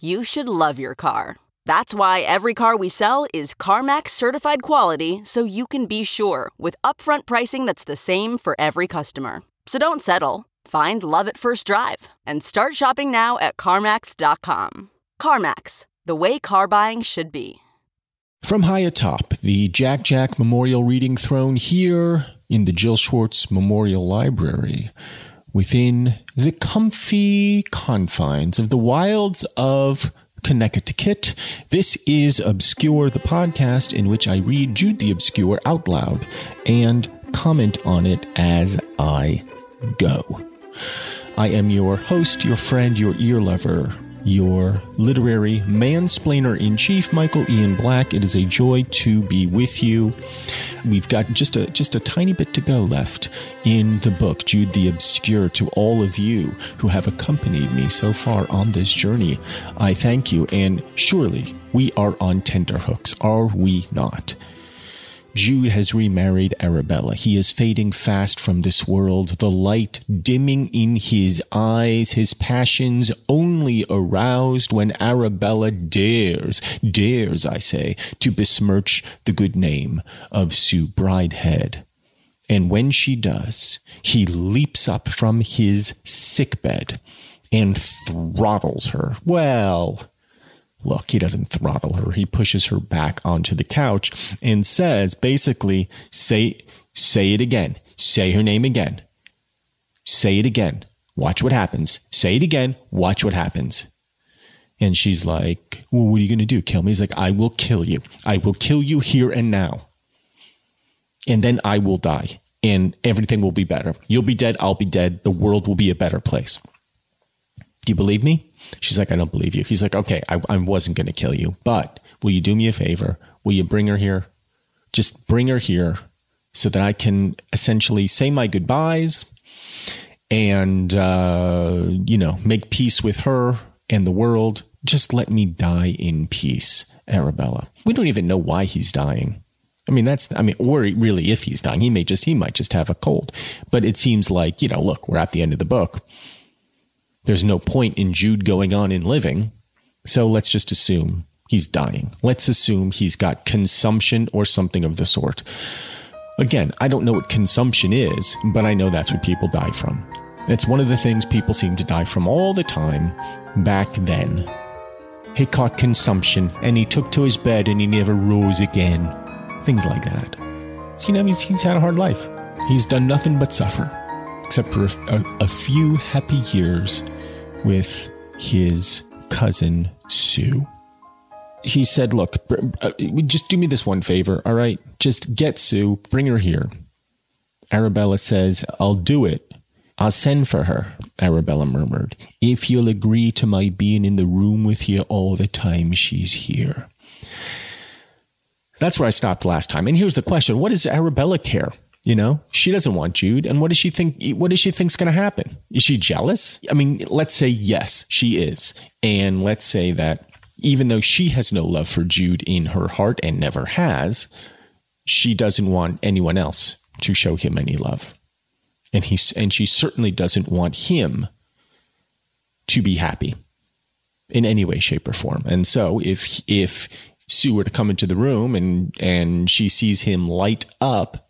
You should love your car. That's why every car we sell is CarMax certified quality, so you can be sure with upfront pricing that's the same for every customer. So don't settle. Find love at first drive and start shopping now at CarMax.com. CarMax, the way car buying should be. From high atop the Jack Jack Memorial Reading Throne here in the Jill Schwartz Memorial Library, within the comfy confines of the wilds of Connecticut, this is Obscure, the podcast in which I read Jude the Obscure out loud and comment on it as I go. I am your host, your friend, your ear lover, your literary mansplainer-in-chief, Michael Ian Black. It is a joy to be with you. We've got just a tiny bit to go left in the book, Jude the Obscure. To all of you who have accompanied me so far on this journey, I thank you, and surely we are on tenterhooks, are we not? Jude has remarried Arabella. He is fading fast from this world, the light dimming in his eyes, his passions only aroused when Arabella dares, to besmirch the good name of Sue Bridehead. And when she does, he leaps up from his sickbed and throttles her. Well, look, he doesn't throttle her. He pushes her back onto the couch and says, basically, say it again. Say her name again. Say it again. Watch what happens. Say it again. Watch what happens. And she's like, well, what are you going to do? Kill me? He's like, I will kill you. I will kill you here and now. And then I will die and everything will be better. You'll be dead. I'll be dead. The world will be a better place. Do you believe me? She's like, I don't believe you. He's like, okay, I wasn't going to kill you, but will you do me a favor? Will you bring her here? Just bring her here so that I can essentially say my goodbyes and, make peace with her and the world. Just let me die in peace, Arabella. We don't even know why he's dying. Or really, if he's dying, he might just have a cold. But it seems like, look, we're at the end of the book. There's no point in Jude going on and living, so let's just assume he's dying. Let's assume he's got consumption or something of the sort. Again, I don't know what consumption is, but I know that's what people die from. It's one of the things people seem to die from all the time back then. He caught consumption, and he took to his bed, and he never rose again. Things like that. So, he's had a hard life. He's done nothing but suffer, except for a few happy years with his cousin, Sue. He said, look, just do me this one favor, all right? Just get Sue, bring her here. Arabella says, I'll do it. I'll send for her, Arabella murmured. If you'll agree to my being in the room with you all the time she's here. That's where I stopped last time. And here's the question. What does Arabella care? She doesn't want Jude. And what does she think? What does she think's going to happen? Is she jealous? Let's say yes, she is. And let's say that even though she has no love for Jude in her heart and never has, she doesn't want anyone else to show him any love. And she certainly doesn't want him to be happy in any way, shape, or form. And so if Sue were to come into the room and she sees him light up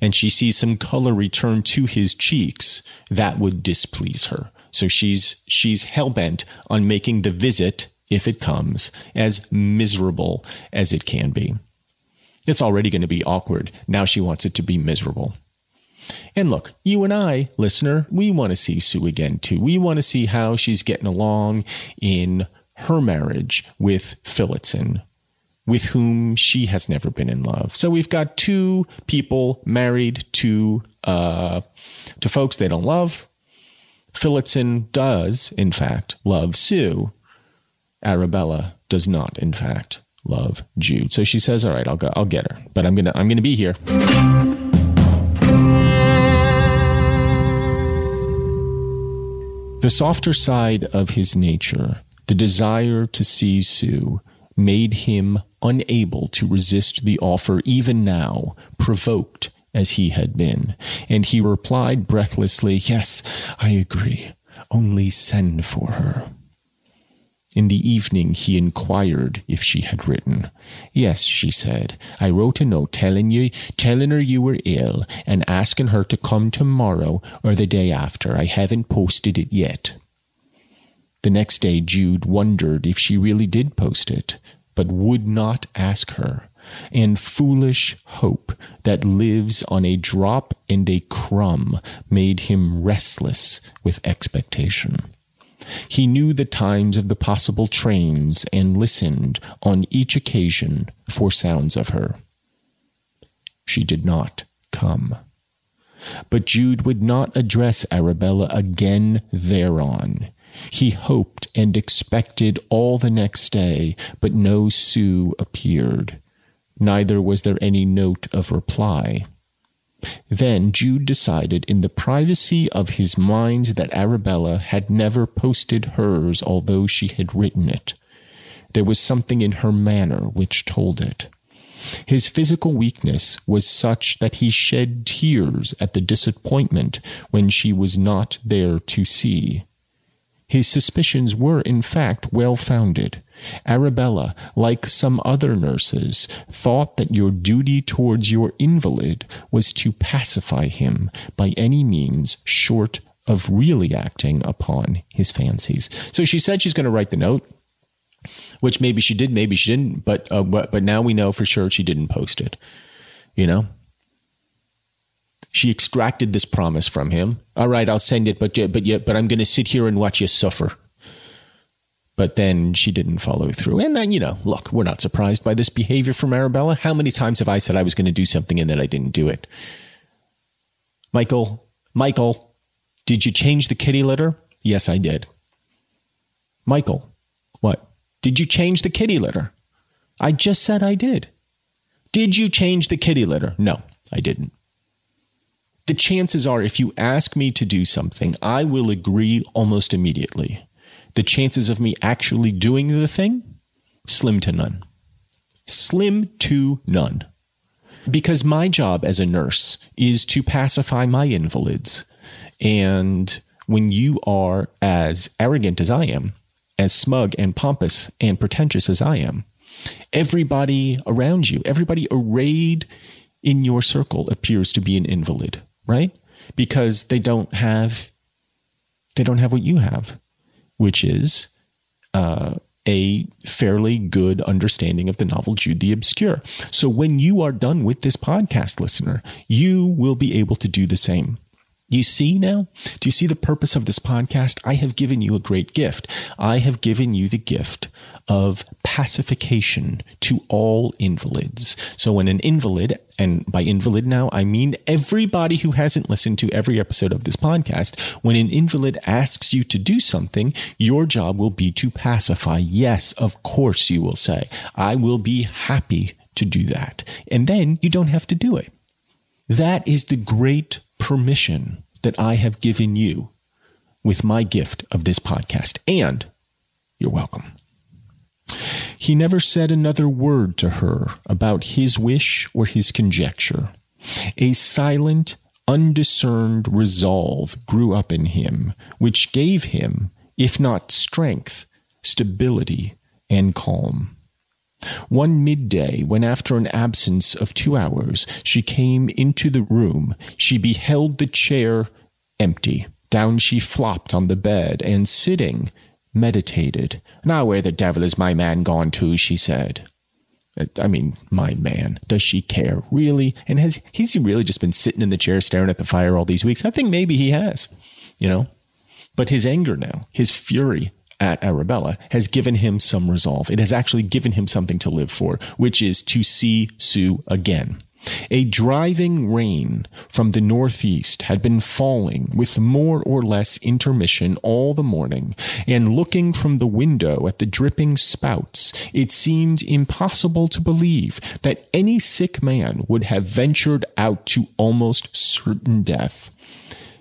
and she sees some color return to his cheeks, that would displease her. So she's hellbent on making the visit, if it comes, as miserable as it can be. It's already going to be awkward. Now she wants it to be miserable. And look, you and I, listener, we want to see Sue again, too. We want to see how she's getting along in her marriage with Phillotson, with whom she has never been in love. So we've got two people married to folks they don't love. Phillotson does, in fact, love Sue. Arabella does not, in fact, love Jude. So she says, all right, I'll go. I'll get her, but I'm going to be here. The softer side of his nature, the desire to see Sue, made him unable to resist the offer even now, provoked as he had been. And he replied breathlessly, yes, I agree. Only send for her. In the evening, he inquired if she had written. Yes, she said. I wrote a note telling her you were ill and asking her to come tomorrow or the day after. I haven't posted it yet. The next day, Jude wondered if she really did post it, but would not ask her. And foolish hope that lives on a drop and a crumb made him restless with expectation. He knew the times of the possible trains and listened on each occasion for sounds of her. She did not come. But Jude would not address Arabella again thereon. He hoped and expected all the next day, but no Sue appeared. Neither was there any note of reply. Then Jude decided in the privacy of his mind that Arabella had never posted hers, although she had written it. There was something in her manner which told it. His physical weakness was such that he shed tears at the disappointment when she was not there to see. His suspicions were, in fact, well-founded. Arabella, like some other nurses, thought that your duty towards your invalid was to pacify him by any means short of really acting upon his fancies. So she said she's going to write the note, which maybe she did, maybe she didn't, but now we know for sure she didn't post it, you know? She extracted this promise from him. All right, I'll send it, but I'm going to sit here and watch you suffer. But then she didn't follow through. And then, you know, look, we're not surprised by this behavior from Arabella. How many times have I said I was going to do something and then I didn't do it? Michael, did you change the kitty litter? Yes, I did. Michael, what? Did you change the kitty litter? I just said I did. Did you change the kitty litter? No, I didn't. The chances are, if you ask me to do something, I will agree almost immediately. The chances of me actually doing the thing, slim to none. Slim to none. Because my job as a nurse is to pacify my invalids. And when you are as arrogant as I am, as smug and pompous and pretentious as I am, everybody around you, everybody arrayed in your circle appears to be an invalid. Right? Because they don't have what you have, which is a fairly good understanding of the novel Jude the Obscure. So when you are done with this podcast, listener, you will be able to do the same. You see now? Do you see the purpose of this podcast? I have given you a great gift. I have given you the gift of pacification to all invalids. So when an invalid, and by invalid now, I mean everybody who hasn't listened to every episode of this podcast, when an invalid asks you to do something, your job will be to pacify. Yes, of course, you will say, I will be happy to do that. And then you don't have to do it. That is the great permission that I have given you with my gift of this podcast. And you're welcome. He never said another word to her about his wish or his conjecture. A silent, undiscerned resolve grew up in him, which gave him, if not strength, stability, and calm. One midday, when after an absence of 2 hours, she came into the room, she beheld the chair empty. Down she flopped on the bed, and sitting, meditated. "Now where the devil is my man gone to?" she said. I mean, my man. Does she care, really? And has he really just been sitting in the chair staring at the fire all these weeks? I think maybe he has, But his anger now, his fury at Arabella, has given him some resolve. It has actually given him something to live for, which is to see Sue again. A driving rain from the northeast had been falling with more or less intermission all the morning, and looking from the window at the dripping spouts, it seemed impossible to believe that any sick man would have ventured out to almost certain death.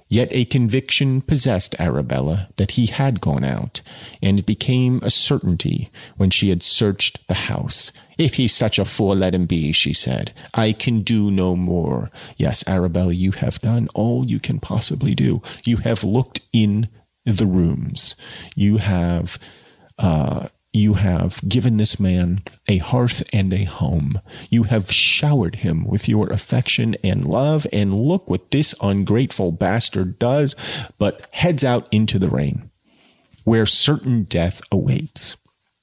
Yet a conviction possessed Arabella that he had gone out, and it became a certainty when she had searched the house. "If he's such a fool, let him be," she said. "I can do no more." Yes, Arabella, you have done all you can possibly do. You have looked in the rooms. You have given this man a hearth and a home. You have showered him with your affection and love, and look what this ungrateful bastard does, but heads out into the rain, where certain death awaits.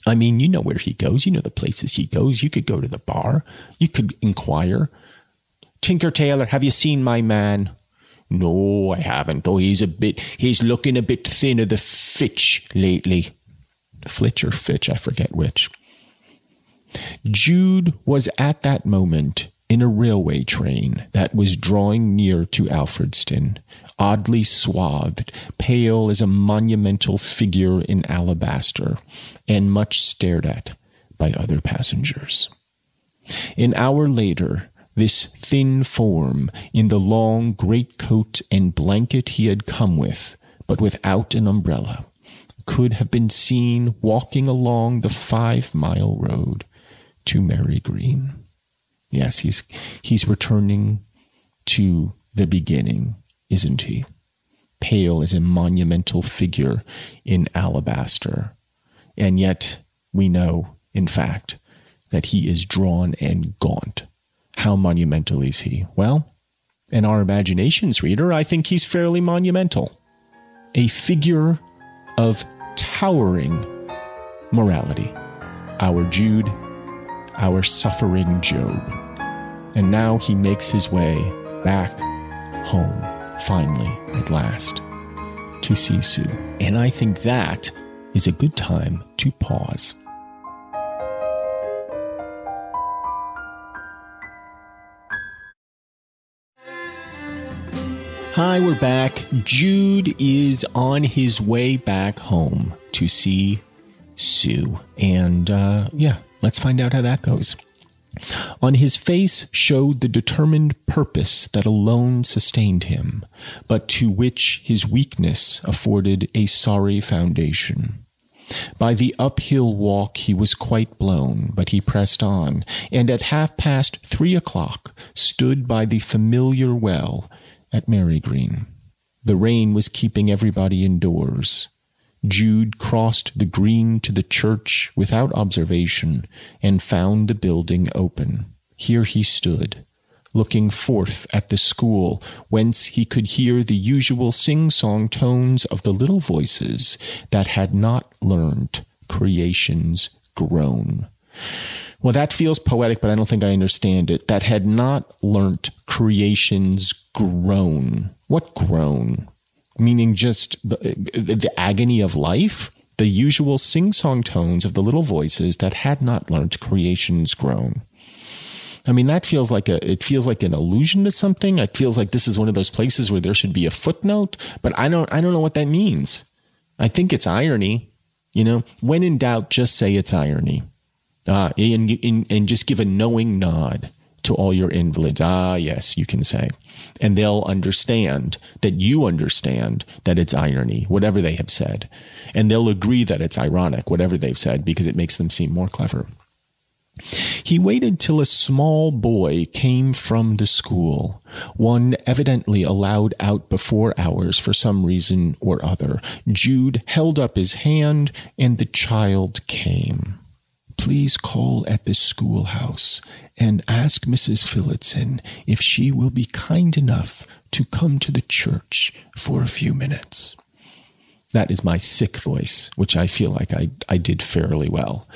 I mean, you know where he goes. You know the places he goes. You could go to the bar. You could inquire. "Tinker Tailor, have you seen my man?" "No, I haven't. Oh, he's looking a bit thin of the fitch lately." Flitch or Fitch, I forget which. Jude was at that moment in a railway train that was drawing near to Alfredston, oddly swathed, pale as a monumental figure in alabaster, and much stared at by other passengers. An hour later, this thin form in the long greatcoat and blanket he had come with, but without an umbrella, could have been seen walking along the 5-mile road to Marygreen. Yes, he's returning to the beginning, isn't he? Pale as a monumental figure in alabaster. And yet we know, in fact, that he is drawn and gaunt. How monumental is he? Well, in our imagination's reader, I think he's fairly monumental. A figure of towering morality. Our Jude, our suffering Job. And now he makes his way back home, finally, at last, to see Sue. And I think that is a good time to pause. Hi, we're back. Jude is on his way back home to see Sue. And let's find out how that goes. On his face showed the determined purpose that alone sustained him, but to which his weakness afforded a sorry foundation. By the uphill walk he was quite blown, but he pressed on, and at 3:30 stood by the familiar well at Marygreen. The rain was keeping everybody indoors. Jude crossed the green to the church without observation and found the building open. Here he stood, looking forth at the school, whence he could hear the usual sing-song tones of the little voices that had not learnt creation's groan. Well, that feels poetic, but I don't think I understand it. That had not learnt creation's groan. What groan? Meaning just the agony of life? The usual sing-song tones of the little voices that had not learnt creation's groan. I mean, that feels like an allusion to something. It feels like this is one of those places where there should be a footnote, but I don't know what that means. I think it's irony. When in doubt, just say it's irony. And just give a knowing nod. to all your invalids. Ah, yes, you can say. And they'll understand that you understand that it's irony, whatever they have said. And they'll agree that it's ironic, whatever they've said, because it makes them seem more clever. He waited till a small boy came from the school, one evidently allowed out before hours for some reason or other. Jude held up his hand, and the child came. "Please call at the schoolhouse and ask Mrs. Phillotson if she will be kind enough to come to the church for a few minutes." That is my sick voice, which I feel like I did fairly well.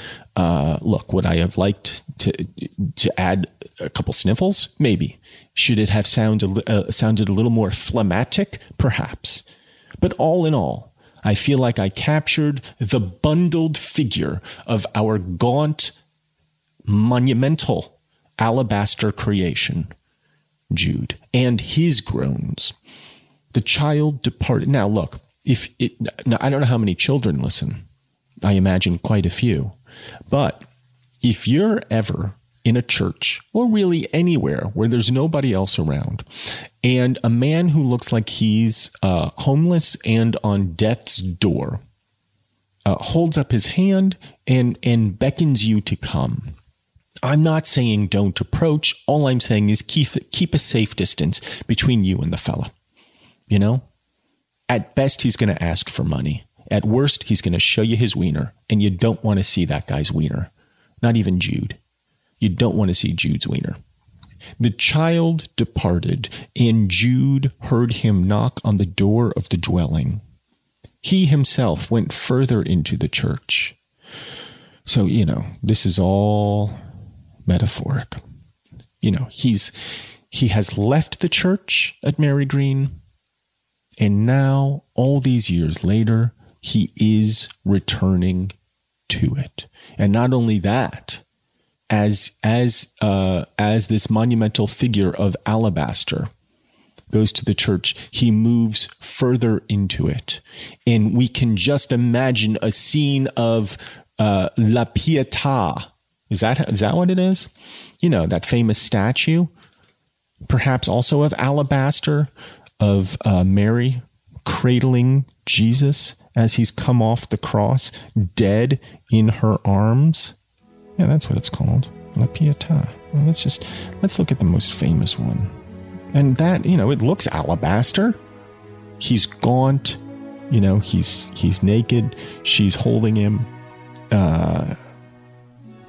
Look, would I have liked to add a couple sniffles? Maybe. Should it have sounded a little more phlegmatic? Perhaps. But all in all, I feel like I captured the bundled figure of our gaunt, monumental alabaster creation, Jude, and his groans. The child departed. Now, look. I don't know how many children listen. I imagine quite a few. But if you're ever in a church, or really anywhere where there's nobody else around, and a man who looks like he's homeless and on death's door holds up his hand and beckons you to come, I'm not saying don't approach. All I'm saying is keep a safe distance between you and the fella, you know? At best, he's going to ask for money. At worst, he's going to show you his wiener, and you don't want to see that guy's wiener. Not even Jude. You don't want to see Jude's wiener. The child departed, and Jude heard him knock on the door of the dwelling. He himself went further into the church. So, you know, this is all metaphoric. You know, he has left the church at Marygreen. And now, all these years later, he is returning to it. And not only that, as this monumental figure of alabaster goes to the church, he moves further into it. And we can just imagine a scene of La Pietà. Is that what it is? You know, that famous statue, perhaps also of alabaster, of Mary cradling Jesus as he's come off the cross, dead in her arms. Yeah, that's what it's called, La Pietà. Well, let's look at the most famous one. And that, you know, it looks alabaster. He's gaunt, you know, he's naked. She's holding him.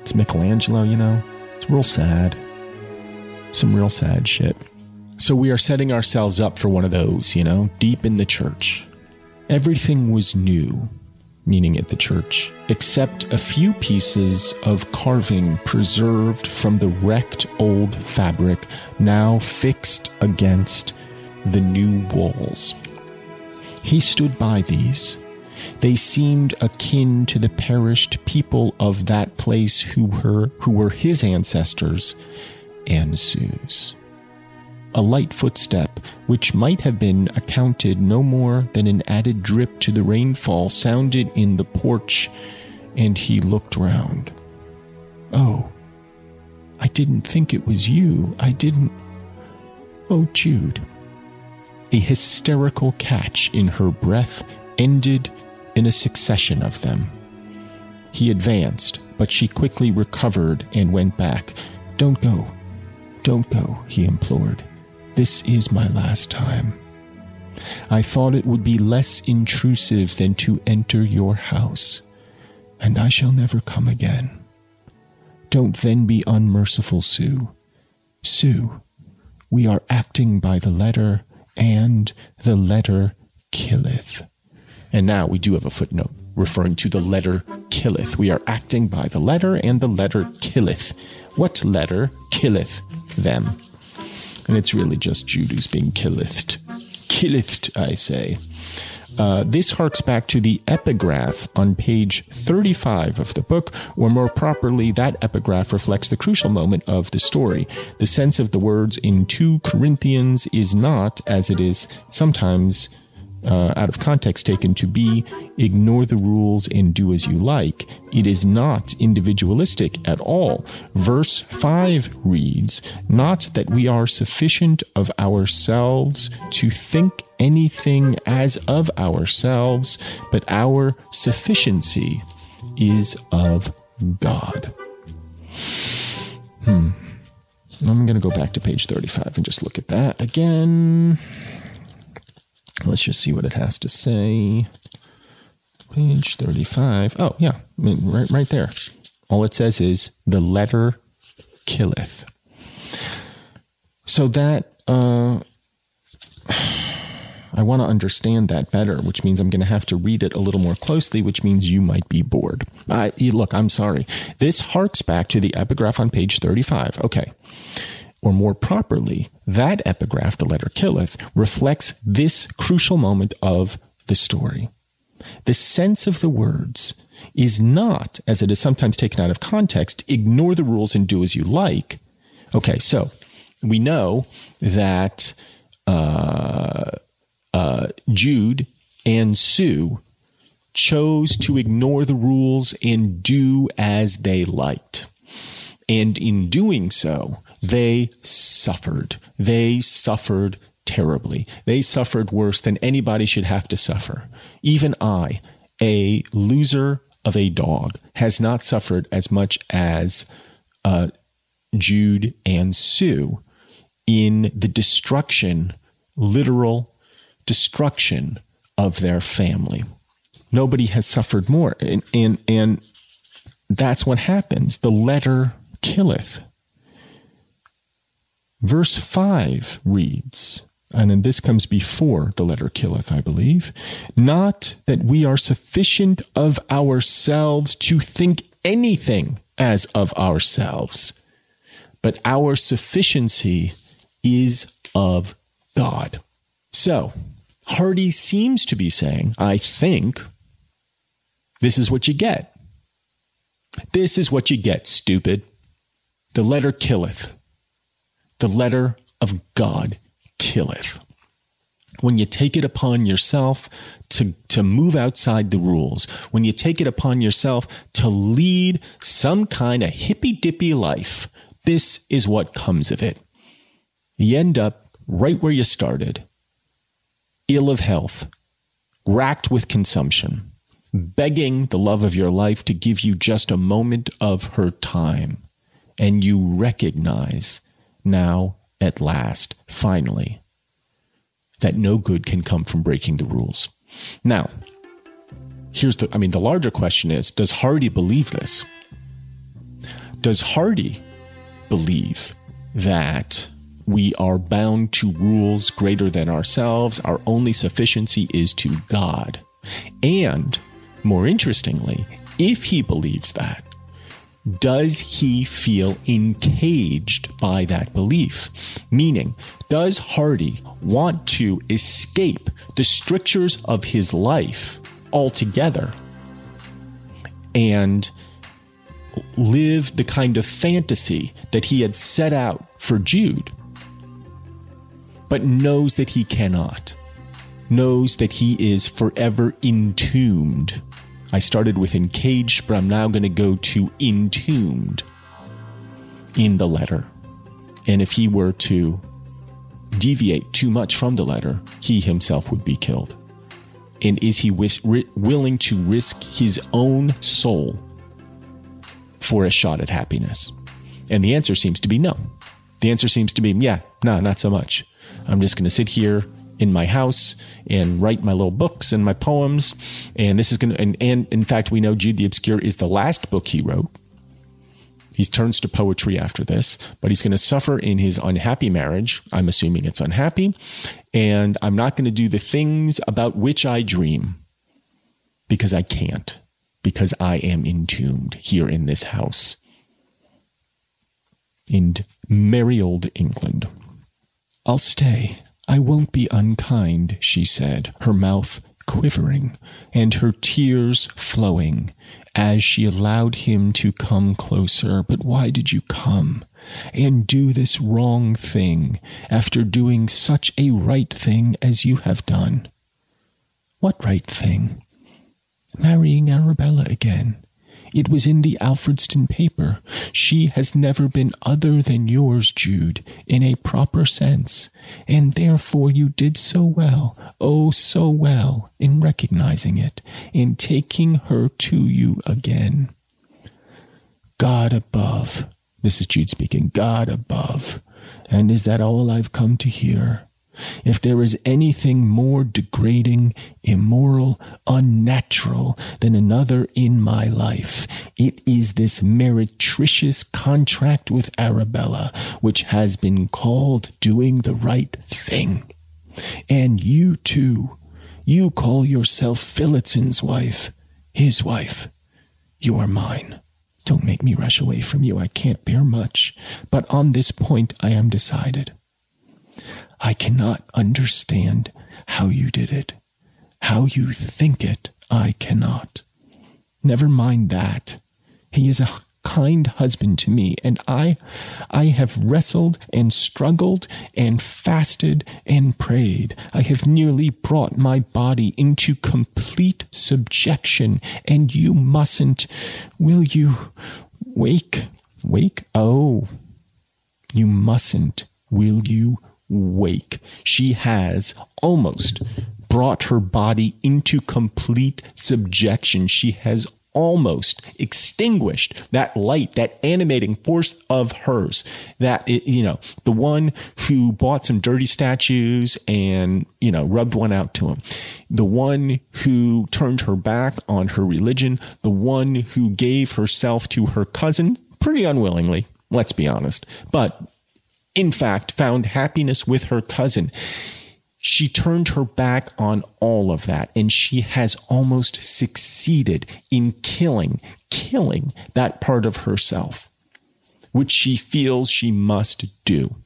It's Michelangelo, you know. It's real sad. Some real sad shit. So we are setting ourselves up for one of those, you know, deep in the church. Everything was new, meaning at the church, except a few pieces of carving preserved from the wrecked old fabric, now fixed against the new walls. He stood by these. They seemed akin to the perished people of that place who were his ancestors and Sue's. A light footstep, which might have been accounted no more than an added drip to the rainfall, sounded in the porch, and he looked round. "Oh, I didn't think it was you. I didn't. Oh, Jude." A hysterical catch in her breath ended in a succession of them. He advanced, but she quickly recovered and went back. "Don't go. Don't go," he implored. "This is my last time. I thought it would be less intrusive than to enter your house, and I shall never come again. Don't then be unmerciful, Sue. Sue, we are acting by the letter, and the letter killeth." And now we do have a footnote referring to the letter killeth. We are acting by the letter, and the letter killeth. What letter killeth them? And it's really just Jude who's being killithed. Killithed, I say. This harks back to the epigraph on page 35 of the book, or more properly, that epigraph reflects the crucial moment of the story. The sense of the words in 2 Corinthians is not, as it is sometimes out of context taken to be ignore the rules and do as you like. It is not individualistic at all. Verse 5 reads, not that we are sufficient of ourselves to think anything as of ourselves, but our sufficiency is of God. I'm going to go back to page 35 and just look at that again. Let's just see what it has to say. Page 35. Oh, yeah. I mean, right there. All it says is, the letter killeth. So that, I want to understand that better, which means I'm going to have to read it a little more closely, which means you might be bored. Look, I'm sorry. This harks back to the epigraph on page 35. Okay. Or more properly, that epigraph, the letter killeth, reflects this crucial moment of the story. The sense of the words is not, as it is sometimes taken out of context, ignore the rules and do as you like. Okay, so we know that Jude and Sue chose to ignore the rules and do as they liked. And in doing so, they suffered. They suffered terribly. They suffered worse than anybody should have to suffer. Even I, a loser of a dog, has not suffered as much as Jude and Sue in the destruction, literal destruction of their family. Nobody has suffered more. And that's what happens. The letter killeth. Verse 5 reads, and then this comes before the letter killeth, I believe, not that we are sufficient of ourselves to think anything as of ourselves, but our sufficiency is of God. So, Hardy seems to be saying, I think, this is what you get. This is what you get, stupid. The letter killeth. The letter of God killeth. When you take it upon yourself to move outside the rules, when you take it upon yourself to lead some kind of hippy-dippy life, this is what comes of it. You end up right where you started, ill of health, racked with consumption, begging the love of your life to give you just a moment of her time, and you recognize now, at last, finally, that no good can come from breaking the rules. Now, the larger question is, does Hardy believe this? Does Hardy believe that we are bound to rules greater than ourselves, our only sufficiency is to God? And, more interestingly, if he believes that, does he feel encaged by that belief? Meaning, does Hardy want to escape the strictures of his life altogether and live the kind of fantasy that he had set out for Jude, but knows that he cannot, knows that he is forever entombed? I started with encaged, but I'm now going to go to entombed in the letter. And if he were to deviate too much from the letter, he himself would be killed. And is he willing to risk his own soul for a shot at happiness? And the answer seems to be no. The answer seems to be, not so much. I'm just going to sit here in my house and write my little books and my poems. And this is going to, and in fact, we know Jude the Obscure is the last book he wrote. He turns to poetry after this, but he's going to suffer in his unhappy marriage. I'm assuming it's unhappy. And I'm not going to do the things about which I dream because I can't, because I am entombed here in this house in merry old England. I'll stay. I won't be unkind, she said, her mouth quivering and her tears flowing as she allowed him to come closer. But why did you come and do this wrong thing after doing such a right thing as you have done? What right thing? Marrying Arabella again. It was in the Alfredston paper. She has never been other than yours, Jude, in a proper sense, and therefore you did so well, oh, so well, in recognizing it, in taking her to you again. God above, this is Jude speaking, God above, and is that all I've come to hear? If there is anything more degrading, immoral, unnatural than another in my life, it is this meretricious contract with Arabella, which has been called doing the right thing. And you too, you call yourself Phillotson's wife, his wife. You are mine. Don't make me rush away from you. I can't bear much. But on this point, I am decided. I cannot understand how you did it. How you think it, I cannot. Never mind that. He is a kind husband to me, and I have wrestled and struggled and fasted and prayed. I have nearly brought my body into complete subjection, and you mustn't. Will you wake? Wake? Oh, you mustn't. Will you wake? She has almost brought her body into complete subjection. She has almost extinguished that light, that animating force of hers, that, you know, the one who bought some dirty statues and, you know, rubbed one out to him, the one who turned her back on her religion, the one who gave herself to her cousin pretty unwillingly, let's be honest, but in fact, found happiness with her cousin. She turned her back on all of that, and she has almost succeeded in killing that part of herself, which she feels she must do.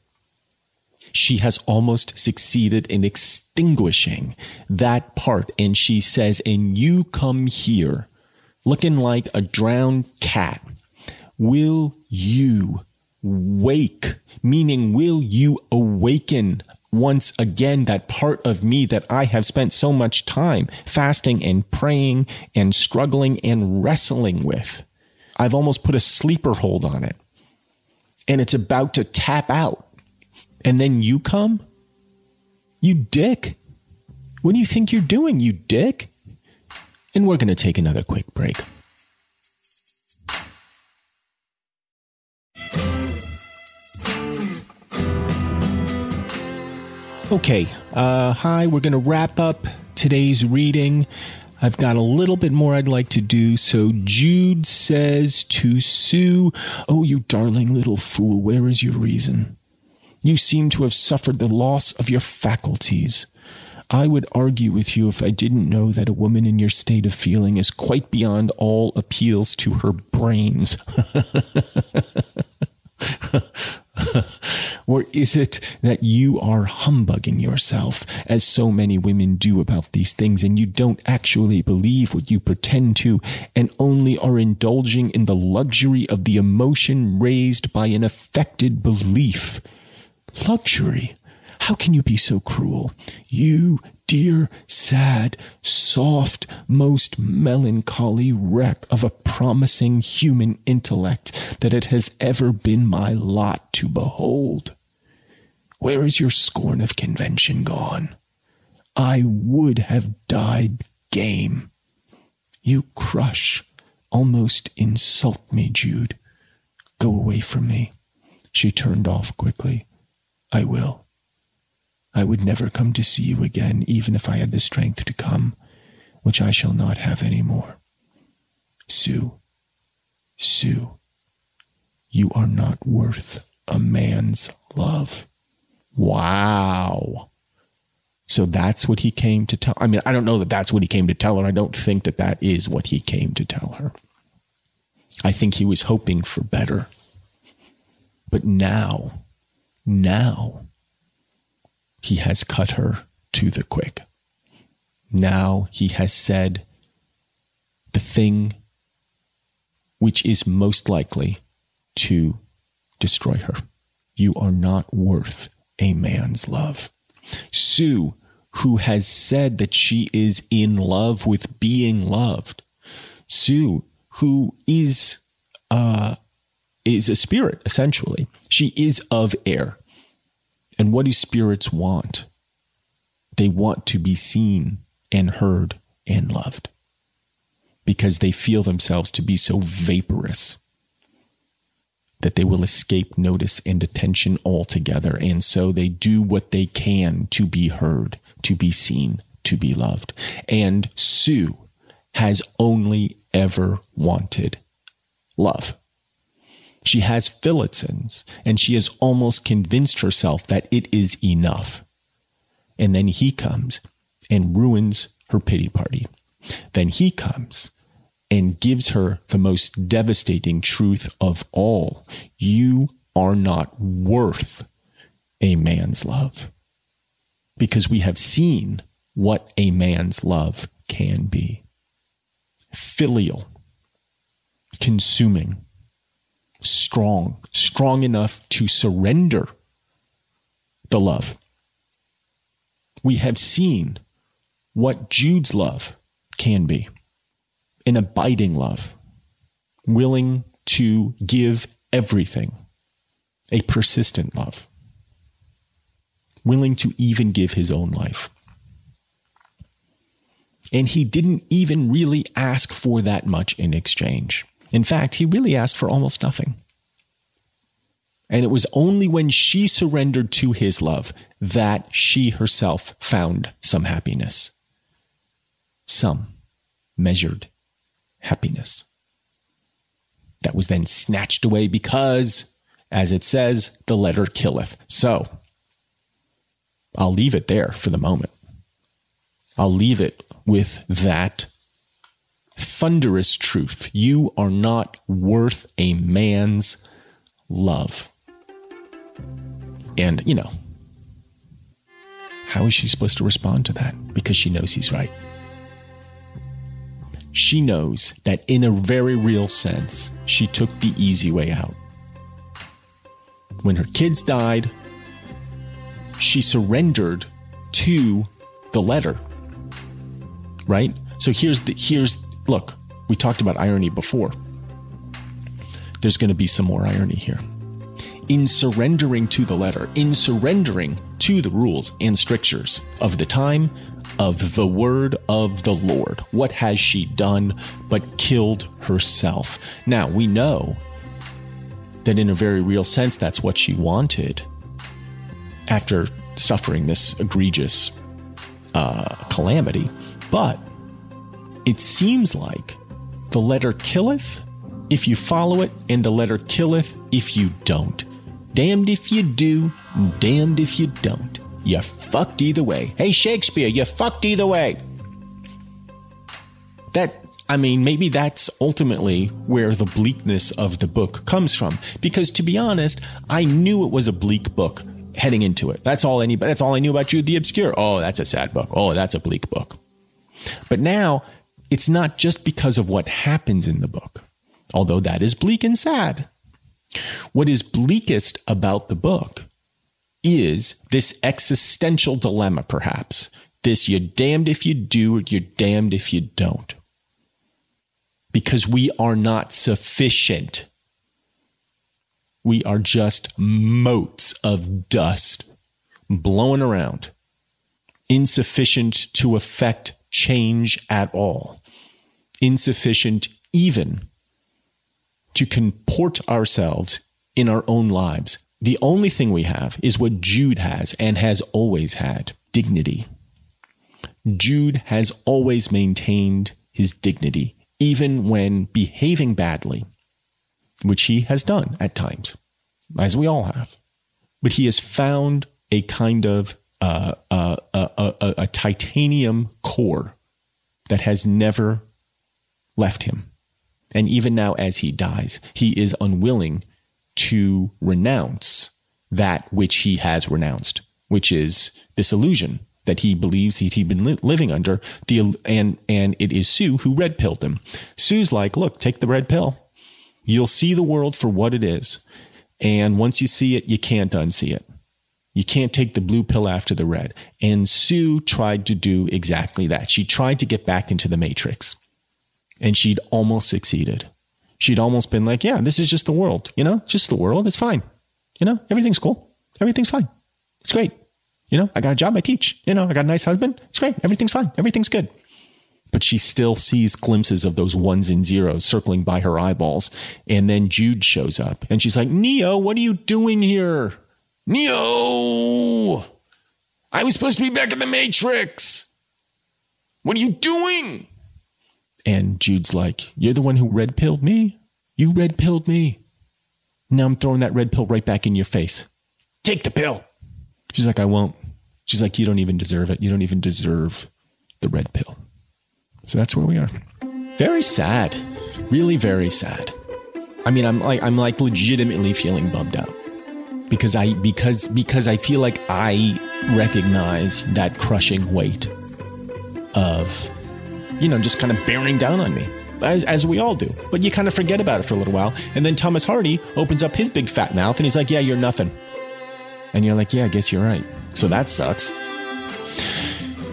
She has almost succeeded in extinguishing that part, and she says, and you come here looking like a drowned cat. Will you wake, meaning will you awaken once again that part of me that I have spent so much time fasting and praying and struggling and wrestling with? I've almost put a sleeper hold on it, and it's about to tap out. And then you come? You dick. What do you think you're doing, you dick? And we're going to take another quick break. Okay, hi, we're going to wrap up today's reading. I've got a little bit more I'd like to do. So Jude says to Sue, "Oh, you darling little fool, where is your reason? You seem to have suffered the loss of your faculties. I would argue with you if I didn't know that a woman in your state of feeling is quite beyond all appeals to her brains." Or is it that you are humbugging yourself, as so many women do about these things, and you don't actually believe what you pretend to, and only are indulging in the luxury of the emotion raised by an affected belief? Luxury? How can you be so cruel? You dear, sad, soft, most melancholy wreck of a promising human intellect that it has ever been my lot to behold. Where is your scorn of convention gone? I would have died game. You crush, almost insult me, Jude. Go away from me. She turned off quickly. I will. I would never come to see you again, even if I had the strength to come, which I shall not have any more. Sue, you are not worth a man's love. Wow. So that's what he came to tell. I mean, I don't know that that's what he came to tell her. I don't think that that is what he came to tell her. I think he was hoping for better. But now, he has cut her to the quick. Now he has said the thing which is most likely to destroy her. You are not worth a man's love. Sue, who has said that she is in love with being loved. Sue, who is a spirit, essentially. She is of air. And what do spirits want? They want to be seen and heard and loved, because they feel themselves to be so vaporous that they will escape notice and attention altogether. And so they do what they can to be heard, to be seen, to be loved. And Sue has only ever wanted love. She has Phillotson's, and she has almost convinced herself that it is enough. And then he comes and ruins her pity party. Then he comes and gives her the most devastating truth of all. You are not worth a man's love, because we have seen what a man's love can be. Filial, consuming, strong enough to surrender the love. We have seen what Jude's love can be. An abiding love, willing to give everything, a persistent love, willing to even give his own life. And he didn't even really ask for that much in exchange. In fact, he really asked for almost nothing. And it was only when she surrendered to his love that she herself found some happiness, some measured happiness that was then snatched away, because, as it says, the letter killeth. So I'll leave it there for the moment. I'll leave it with that thunderous truth. You are not worth a man's love. And, you know, how is she supposed to respond to that? Because she knows he's right. She knows that in a very real sense, she took the easy way out. When her kids died, she surrendered to the letter, right? So look, we talked about irony before. There's going to be some more irony here. In surrendering to the letter, in surrendering to the rules and strictures of the time, of the word of the Lord, what has she done but killed herself? Now, we know that in a very real sense, that's what she wanted after suffering this egregious calamity. But it seems like the letter killeth if you follow it, and the letter killeth if you don't. Damned if you do, damned if you don't. You fucked either way. Hey, Shakespeare, you fucked either way. Maybe that's ultimately where the bleakness of the book comes from. Because to be honest, I knew it was a bleak book heading into it. That's all I knew about Jude the Obscure. Oh, that's a sad book. Oh, that's a bleak book. But now it's not just because of what happens in the book, although that is bleak and sad. What is bleakest about the book is this existential dilemma, perhaps. This you're damned if you do or you're damned if you don't. Because we are not sufficient. We are just motes of dust blowing around, insufficient to affect change at all, insufficient even to comport ourselves in our own lives. The only thing we have is what Jude has and has always had: dignity. Jude has always maintained his dignity, even when behaving badly, which he has done at times, as we all have. But he has found a kind of a titanium core that has never left him. And even now, as he dies, he is unwilling to renounce that which he has renounced, which is this illusion that he believes that he'd been living under. And it is Sue who red pilled him. Sue's like, look, take the red pill. You'll see the world for what it is. And once you see it, you can't unsee it. You can't take the blue pill after the red. And Sue tried to do exactly that. She tried to get back into the matrix, and she'd almost succeeded. She'd almost been like, yeah, this is just the world, you know, just the world. It's fine. You know, everything's cool. Everything's fine. It's great. You know, I got a job. I teach. You know, I got a nice husband. It's great. Everything's fine. Everything's good. But she still sees glimpses of those ones and zeros circling by her eyeballs. And then Jude shows up and she's like, Neo, what are you doing here? Neo, I was supposed to be back in the Matrix. What are you doing? And Jude's like, you're the one who red pilled me. You red pilled me. Now I'm throwing that red pill right back in your face. Take the pill. She's like, I won't. She's like, you don't even deserve it. You don't even deserve the red pill. So that's where we are. Very sad. Really very sad. I mean, I'm like legitimately feeling bummed out because I feel like I recognize that crushing weight of, you know, just kind of bearing down on me, as we all do. But you kind of forget about it for a little while. And then Thomas Hardy opens up his big fat mouth and he's like, yeah, you're nothing. And you're like, yeah, I guess you're right. So that sucks.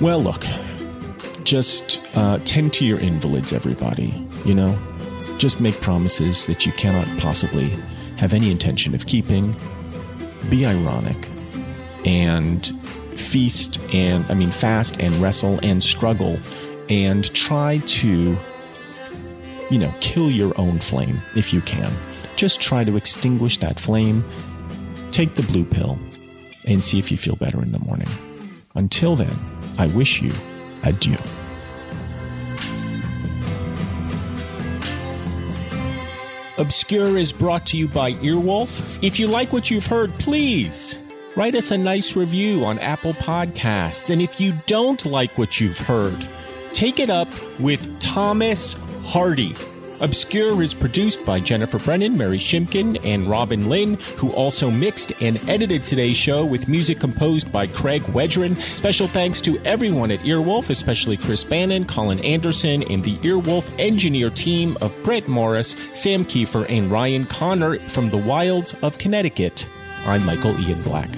Well, look. Just tend to your invalids, everybody, you know? Just make promises that you cannot possibly have any intention of keeping. Be ironic and fast and wrestle and struggle and try to, you know, kill your own flame if you can. Just try to extinguish that flame. Take the blue pill and see if you feel better in the morning. Until then, I wish you adieu. Obscure is brought to you by Earwolf. If you like what you've heard, please write us a nice review on Apple Podcasts. And if you don't like what you've heard, take it up with Thomas Hardy. Obscure is produced by Jennifer Brennan, Mary Shimkin, and Robin Lynn, who also mixed and edited today's show with music composed by Craig Wedgren. Special thanks to everyone at Earwolf, especially Chris Bannon, Colin Anderson, and the Earwolf engineer team of Brett Morris, Sam Kiefer, and Ryan Connor from the wilds of Connecticut. I'm Michael Ian Black.